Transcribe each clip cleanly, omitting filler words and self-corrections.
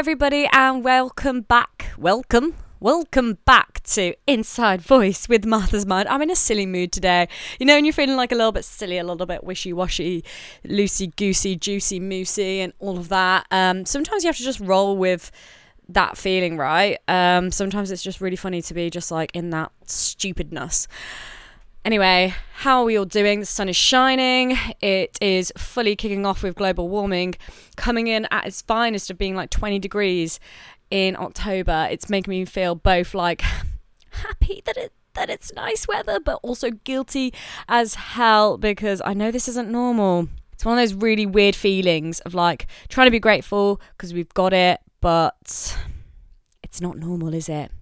everybody, and welcome back to Inside Voice with Martha's Mind. I'm in a silly mood today. You know, when you're feeling like a little bit silly, a little bit wishy-washy, loosey-goosey, juicy-moosey, and all of that. Sometimes you have to just roll with that feeling, right? Sometimes it's just really funny to be just like in that stupidness. Anyway, how are we all doing? The sun is shining. It is fully kicking off with global warming, coming in at its finest of being like 20 degrees in October. It's making me feel both like happy that it's nice weather, but also guilty as hell because I know this isn't normal. It's one of those really weird feelings of like trying to be grateful because we've got it, but it's not normal, is it?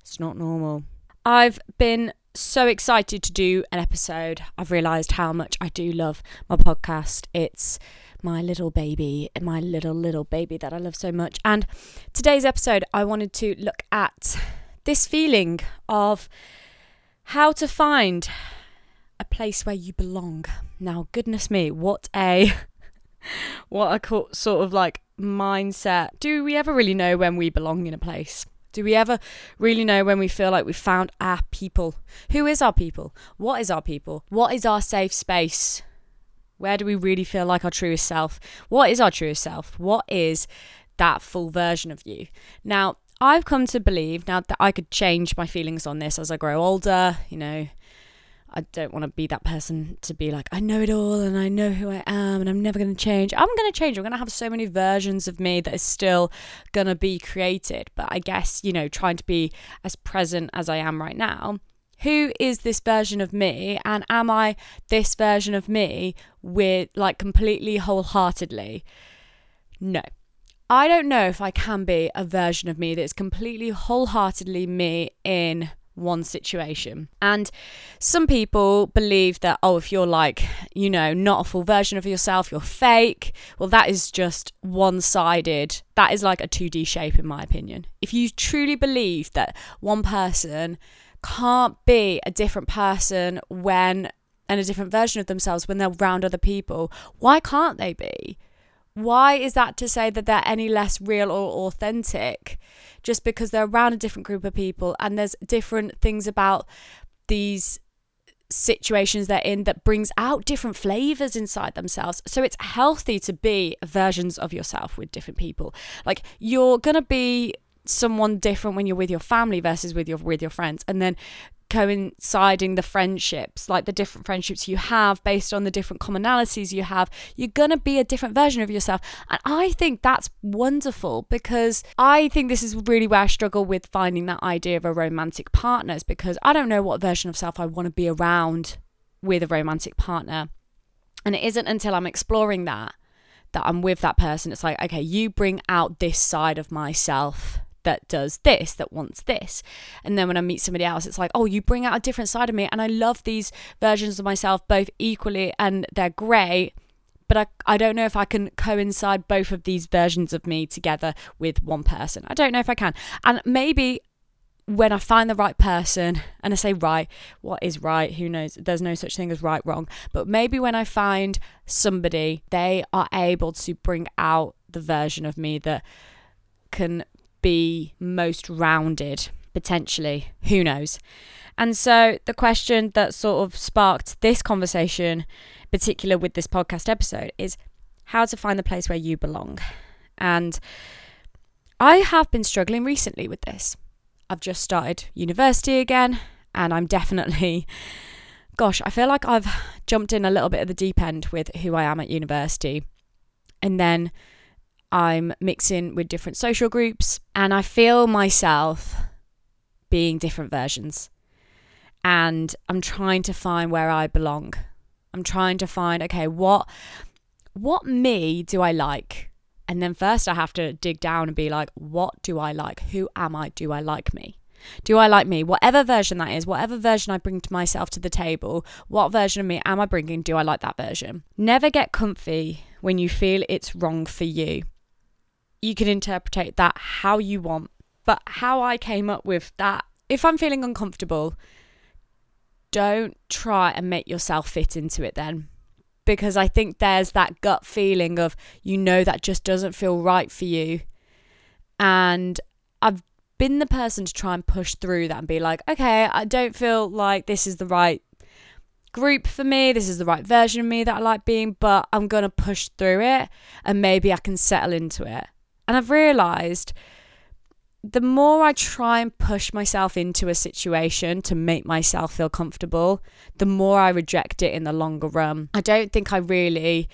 It's not normal. I've been so excited to do an episode. I've realised how much I do love my podcast. It's my little baby, my little baby that I love so much. And today's episode, I wanted to look at this feeling of how to find a place where you belong. Now, goodness me, what a sort of like mindset. Do we ever really know when we belong in a place? Do we ever really know when we feel like we've found our people? Who is our people? What is our people? What is our safe space? Where do we really feel like our truest self? What is our truest self? What is that full version of you? Now, I've come to believe now that I could change my feelings on this as I grow older. You know, I don't want to be that person to be like, I know it all and I know who I am and I'm never going to change. I'm going to change. I'm going to have so many versions of me that is still going to be created. But I guess, you know, trying to be as present as I am right now. Who is this version of me? And am I this version of me with like completely wholeheartedly? No. I don't know if I can be a version of me that is completely wholeheartedly me in one situation. And some people believe that, oh, if you're like, you know, not a full version of yourself, you're fake. Well, that is just one-sided. That is like a 2D shape, in my opinion. If you truly believe that one person can't be a different person when and a different version of themselves when they're around other people, why can't they be? Why is that to say that they're any less real or authentic just because they're around a different group of people and there's different things about these situations they're in that brings out different flavors inside themselves? So it's healthy to be versions of yourself with different people. Like, you're going to be someone different when you're with your family versus with your friends, and then coinciding the friendships, like the different friendships you have based on the different commonalities you have, you're gonna be a different version of yourself. And I think that's wonderful, because I think this is really where I struggle with finding that idea of a romantic partner, is because I don't know what version of self I want to be around with a romantic partner. And it isn't until I'm exploring that I'm with that person, it's like, okay, you bring out this side of myself that does this, that wants this. And then when I meet somebody else, it's like, oh, you bring out a different side of me. And I love these versions of myself both equally, and they're great. But I don't know if I can coincide both of these versions of me together with one person. I don't know if I can. And maybe when I find the right person, and I say right, what is right? Who knows? There's no such thing as right, wrong. But maybe when I find somebody, they are able to bring out the version of me that can be most rounded, potentially, who knows. And so the question that sort of sparked this conversation, particular with this podcast episode, is how to find the place where you belong. And I have been struggling recently with this. I've just started university again, and I'm definitely, gosh, I feel like I've jumped in a little bit of the deep end with who I am at university, and then I'm mixing with different social groups, and I feel myself being different versions. And I'm trying to find where I belong. I'm trying to find, okay, what me do I like? And then first I have to dig down and be like, what do I like? Who am I? Do I like me? Do I like me? Whatever version that is, whatever version I bring to myself to the table, what version of me am I bringing? Do I like that version? Never get comfy when you feel it's wrong for you. You can interpret that how you want. But how I came up with that, if I'm feeling uncomfortable, don't try and make yourself fit into it then. Because I think there's that gut feeling of, you know, that just doesn't feel right for you. And I've been the person to try and push through that and be like, okay, I don't feel like this is the right group for me, this is the right version of me that I like being, but I'm going to push through it and maybe I can settle into it. And I've realised the more I try and push myself into a situation to make myself feel comfortable, the more I reject it in the longer run. I don't think I really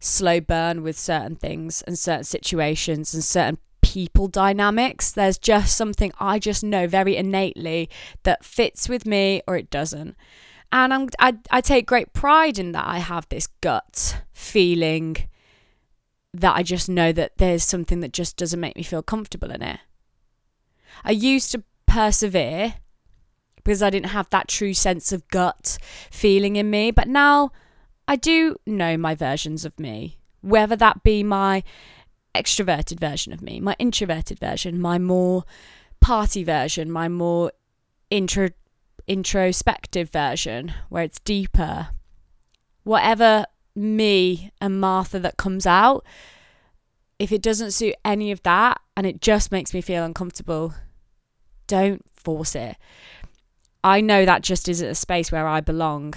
slow burn with certain things and certain situations and certain people dynamics. There's just something I just know very innately that fits with me or it doesn't. And I take great pride in that. I have this gut feeling that I just know that there's something that just doesn't make me feel comfortable in it. I used to persevere because I didn't have that true sense of gut feeling in me. But now I do know my versions of me, whether that be my extroverted version of me, my introverted version, my more party version, my more introspective version where it's deeper. Whatever me and Martha that comes out, if it doesn't suit any of that and it just makes me feel uncomfortable, don't force it. I know that just isn't a space where I belong,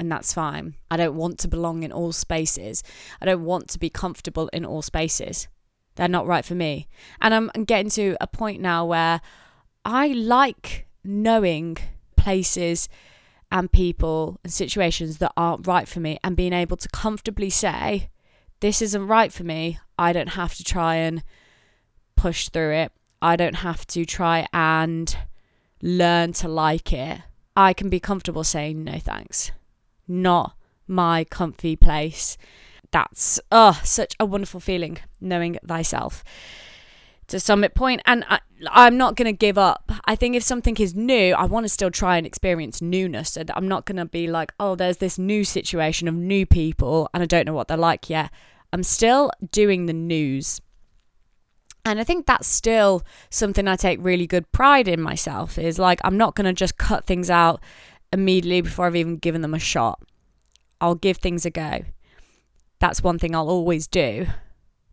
and that's fine. I don't want to belong in all spaces. I don't want to be comfortable in all spaces. They're not right for me. And I'm getting to a point now where I like knowing places and people and situations that aren't right for me and being able to comfortably say, this isn't right for me. I don't have to try and push through it. I don't have to try and learn to like it. I can be comfortable saying no thanks. Not my comfy place. That's such a wonderful feeling, knowing thyself. To summit point, and I'm not going to give up. I think if something is new, I want to still try and experience newness. And I'm not going to be like, oh, there's this new situation of new people and I don't know what they're like yet. I'm still doing the news. And I think that's still something I take really good pride in myself, is like, I'm not going to just cut things out immediately before I've even given them a shot. I'll give things a go. That's one thing I'll always do.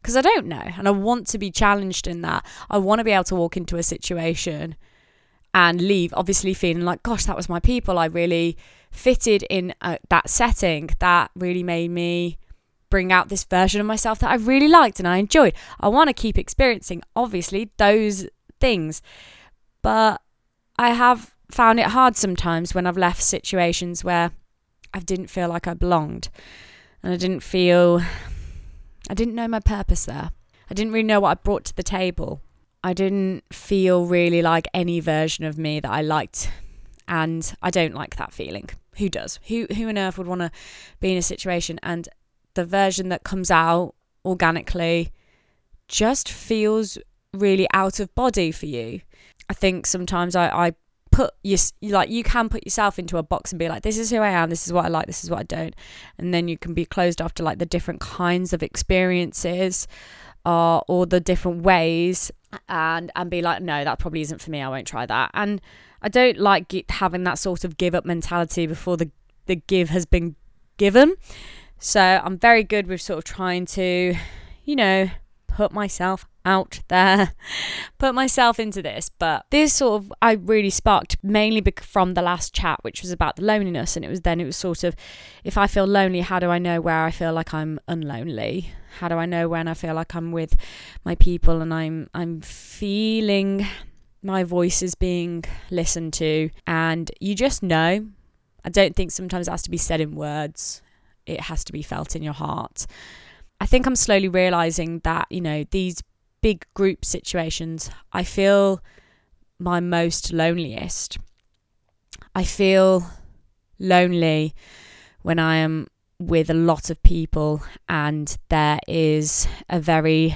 Because I don't know, and I want to be challenged in that. I want to be able to walk into a situation and leave, obviously feeling like, gosh, that was my people. I really fitted in that setting. That really made me bring out this version of myself that I really liked and I enjoyed. I want to keep experiencing, obviously, those things. But I have found it hard sometimes when I've left situations where I didn't feel like I belonged. And I didn't know my purpose there. I didn't really know what I brought to the table. I didn't feel really like any version of me that I liked. And I don't like that feeling. Who does? Who on earth would want to be in a situation? And the version that comes out organically just feels really out of body for you. I think sometimes I put you, like, you can put yourself into a box and be like, this is who I am, this is what I like, this is what I don't, and then you can be closed off to like the different kinds of experiences or the different ways and be like, no, that probably isn't for me, I won't try that. And I don't like having that sort of give up mentality before the give has been given. So I'm very good with sort of trying to, you know, put myself out there, put myself into this. But this sort of, I really sparked mainly from the last chat, which was about the loneliness. And it was sort of, if I feel lonely, how do I know where I feel like I'm unlonely? How do I know when I feel like I'm with my people and I'm feeling my voice is being listened to? And you just know. I don't think sometimes it has to be said in words. It has to be felt in your heart. I think I'm slowly realizing that, you know, these big group situations, I feel my most loneliest. I feel lonely when I am with a lot of people and there is a very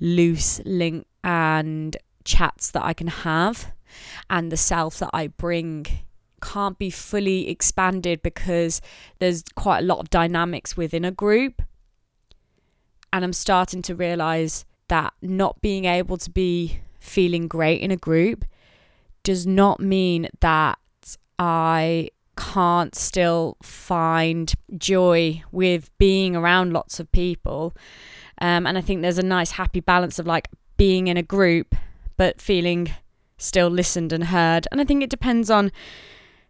loose link and chats that I can have, and the self that I bring can't be fully expanded because there's quite a lot of dynamics within a group. And I'm starting to realise that not being able to be feeling great in a group does not mean that I can't still find joy with being around lots of people. And I think there's a nice happy balance of like being in a group but feeling still listened and heard. And I think it depends on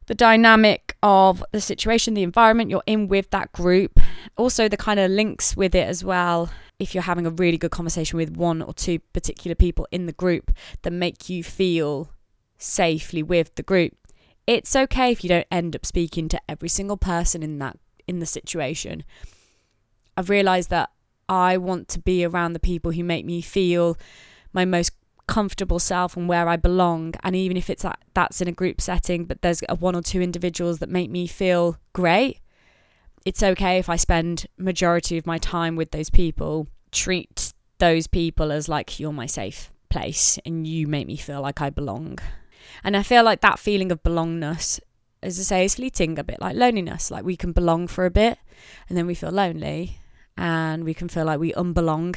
the dynamic of the situation, the environment you're in with that group. Also the kind of links with it as well. If you're having a really good conversation with one or two particular people in the group that make you feel safely with the group, it's okay if you don't end up speaking to every single person in the situation. I've realised that I want to be around the people who make me feel my most comfortable self and where I belong. And even if it's that's in a group setting, but there's one or two individuals that make me feel great, it's okay if I spend majority of my time with those people. Treat those people as like, you're my safe place and you make me feel like I belong. And I feel like that feeling of belongingness, as I say, is fleeting, a bit like loneliness. Like we can belong for a bit and then we feel lonely, and we can feel like we unbelong,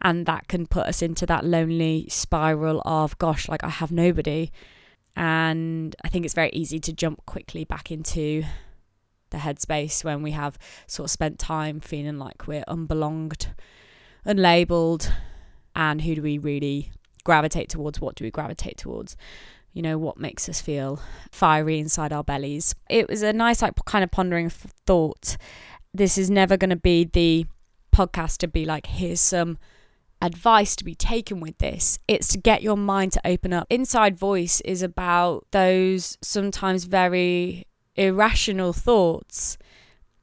and that can put us into that lonely spiral of, gosh, like I have nobody. And I think it's very easy to jump quickly back into the headspace when we have sort of spent time feeling like we're unbelonged, unlabeled, and who do we really gravitate towards? What do we gravitate towards? You know, what makes us feel fiery inside our bellies? It was a nice, like, kind of pondering thought. This is never going to be the podcast to be like, here's some advice to be taken with this. It's to get your mind to open up. Inside Voice is about those sometimes very irrational thoughts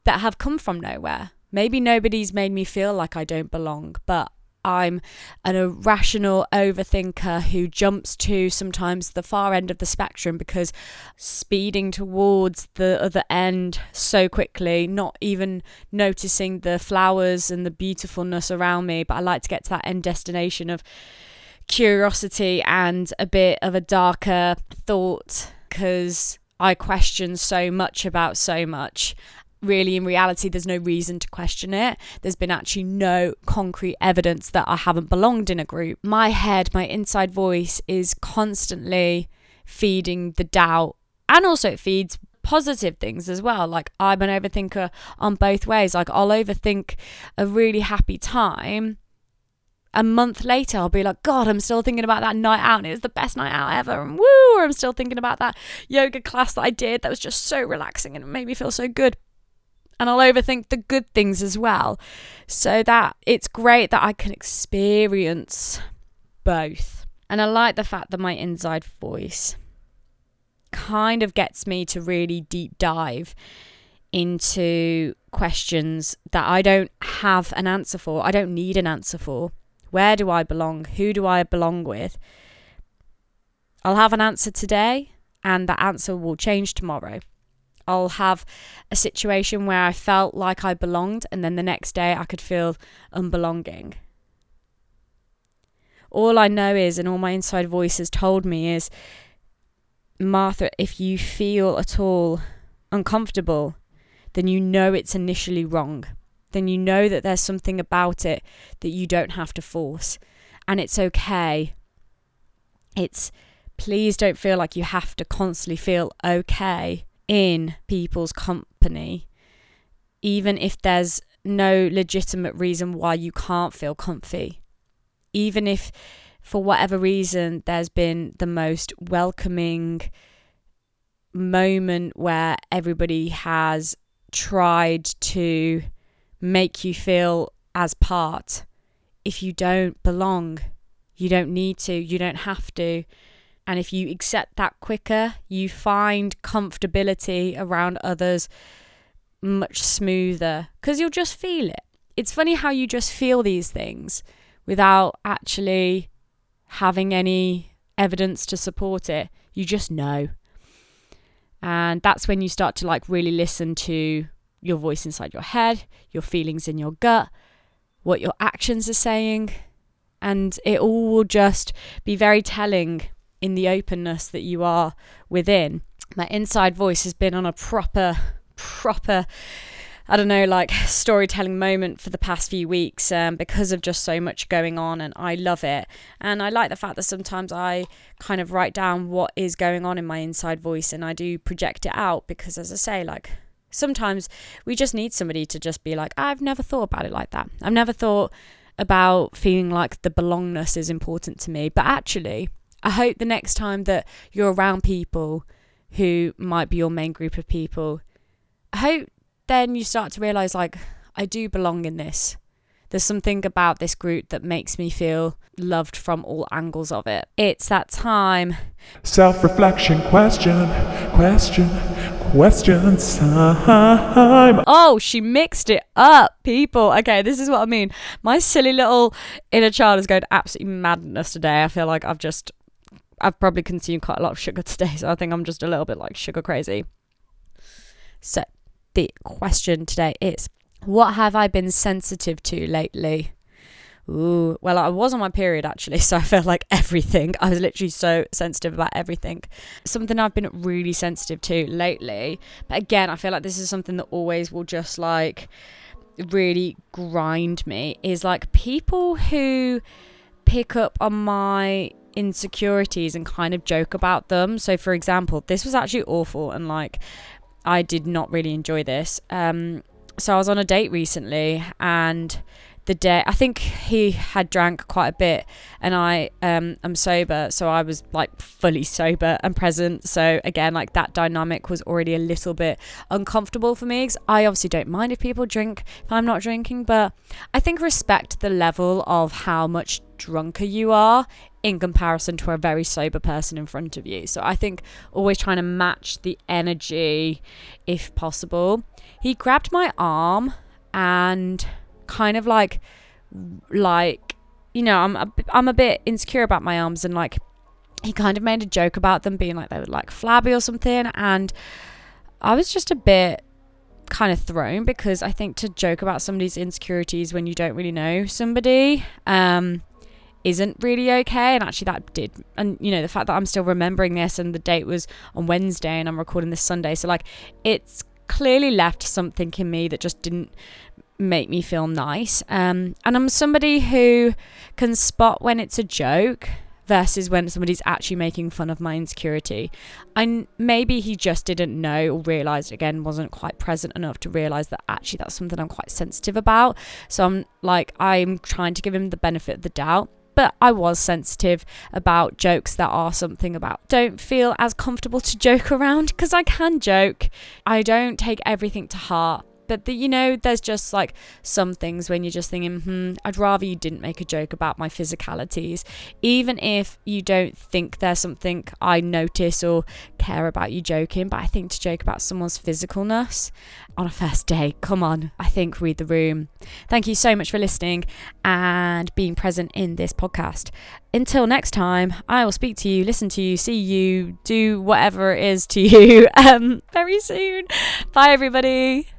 that have come from nowhere. Maybe nobody's made me feel like I don't belong, but I'm an irrational overthinker who jumps to sometimes the far end of the spectrum because speeding towards the other end so quickly, not even noticing the flowers and the beautifulness around me. But I like to get to that end destination of curiosity and a bit of a darker thought, because I question so much about so much. Really, in reality, there's no reason to question it. There's been actually no concrete evidence that I haven't belonged in a group. My head, my inside voice, is constantly feeding the doubt, and also it feeds positive things as well. Like, I'm an overthinker on both ways. Like, I'll overthink a really happy time. A month later, I'll be like, God, I'm still thinking about that night out and it was the best night out ever. And woo, I'm still thinking about that yoga class that I did. That was just so relaxing and it made me feel so good. And I'll overthink the good things as well. So that it's great that I can experience both. And I like the fact that my inside voice kind of gets me to really deep dive into questions that I don't have an answer for. I don't need an answer for. Where do I belong? Who do I belong with? I'll have an answer today, and that answer will change tomorrow. I'll have a situation where I felt like I belonged, and then the next day I could feel unbelonging. All I know is, and all my inside voice has told me is, Martha, if you feel at all uncomfortable, then you know it's initially wrong. Then you know that there's something about it that you don't have to force. And it's okay. Please don't feel like you have to constantly feel okay in people's company, even if there's no legitimate reason why you can't feel comfy, even if for whatever reason there's been the most welcoming moment where everybody has tried to make you feel as part. If you don't belong, you don't need to, you don't have to. And if you accept that quicker, you find comfortability around others much smoother, because you'll just feel it. It's funny how you just feel these things without actually having any evidence to support it. You just know. And that's when you start to like really listen to your voice inside your head, your feelings in your gut, what your actions are saying. And it all will just be very telling in the openness that you are within. My inside voice has been on a proper, I don't know, like storytelling moment for the past few weeks because of just so much going on, and I love it. And I like the fact that sometimes I kind of write down what is going on in my inside voice and I do project it out, because as I say, like sometimes we just need somebody to just be like, I've never thought about it like that. I've never thought about feeling like the belongingness is important to me. But actually, I hope the next time that you're around people who might be your main group of people, I hope then you start to realise, like, I do belong in this. There's something about this group that makes me feel loved from all angles of it. It's that time. Self-reflection question time. Oh, she mixed it up, people. Okay, this is what I mean. My silly little inner child is going absolutely madness today. I feel like I've probably consumed quite a lot of sugar today, so I think I'm just a little bit like sugar crazy. So the question today is, what have I been sensitive to lately? Ooh, well, I was on my period actually, so I felt like everything. I was literally so sensitive about everything. Something I've been really sensitive to lately, but again, I feel like this is something that always will just like really grind me, is like people who pick up on my insecurities and kind of joke about them. So for example, this was actually awful and like I did not really enjoy this. So I was on a date recently, and the day I think he had drank quite a bit, and I am sober, so I was like fully sober and present. So again, like that dynamic was already a little bit uncomfortable for me. I obviously don't mind if people drink if I'm not drinking, but I think respect the level of how much drunker you are in comparison to a very sober person in front of you. So I think always trying to match the energy if possible. He grabbed my arm and kind of like, you know, I'm a bit insecure about my arms, and like he kind of made a joke about them being like they were like flabby or something, and I was just a bit kind of thrown, because I think to joke about somebody's insecurities when you don't really know somebody isn't really okay. And actually that did, and you know, the fact that I'm still remembering this, and the date was on Wednesday and I'm recording this Sunday, so like it's clearly left something in me that just didn't make me feel nice. And I'm somebody who can spot when it's a joke versus when somebody's actually making fun of my insecurity. And maybe he just didn't know or realised, again, wasn't quite present enough to realise that actually that's something I'm quite sensitive about. So I'm trying to give him the benefit of the doubt. But I was sensitive about jokes that are something about don't feel as comfortable to joke around, because I can joke. I don't take everything to heart. But, you know, there's just like some things when you're just thinking, I'd rather you didn't make a joke about my physicalities. Even if you don't think there's something I notice or care about you joking, but I think to joke about someone's physicalness on a first day, come on, I think read the room. Thank you so much for listening and being present in this podcast. Until next time, I will speak to you, listen to you, see you, do whatever it is to you very soon. Bye, everybody.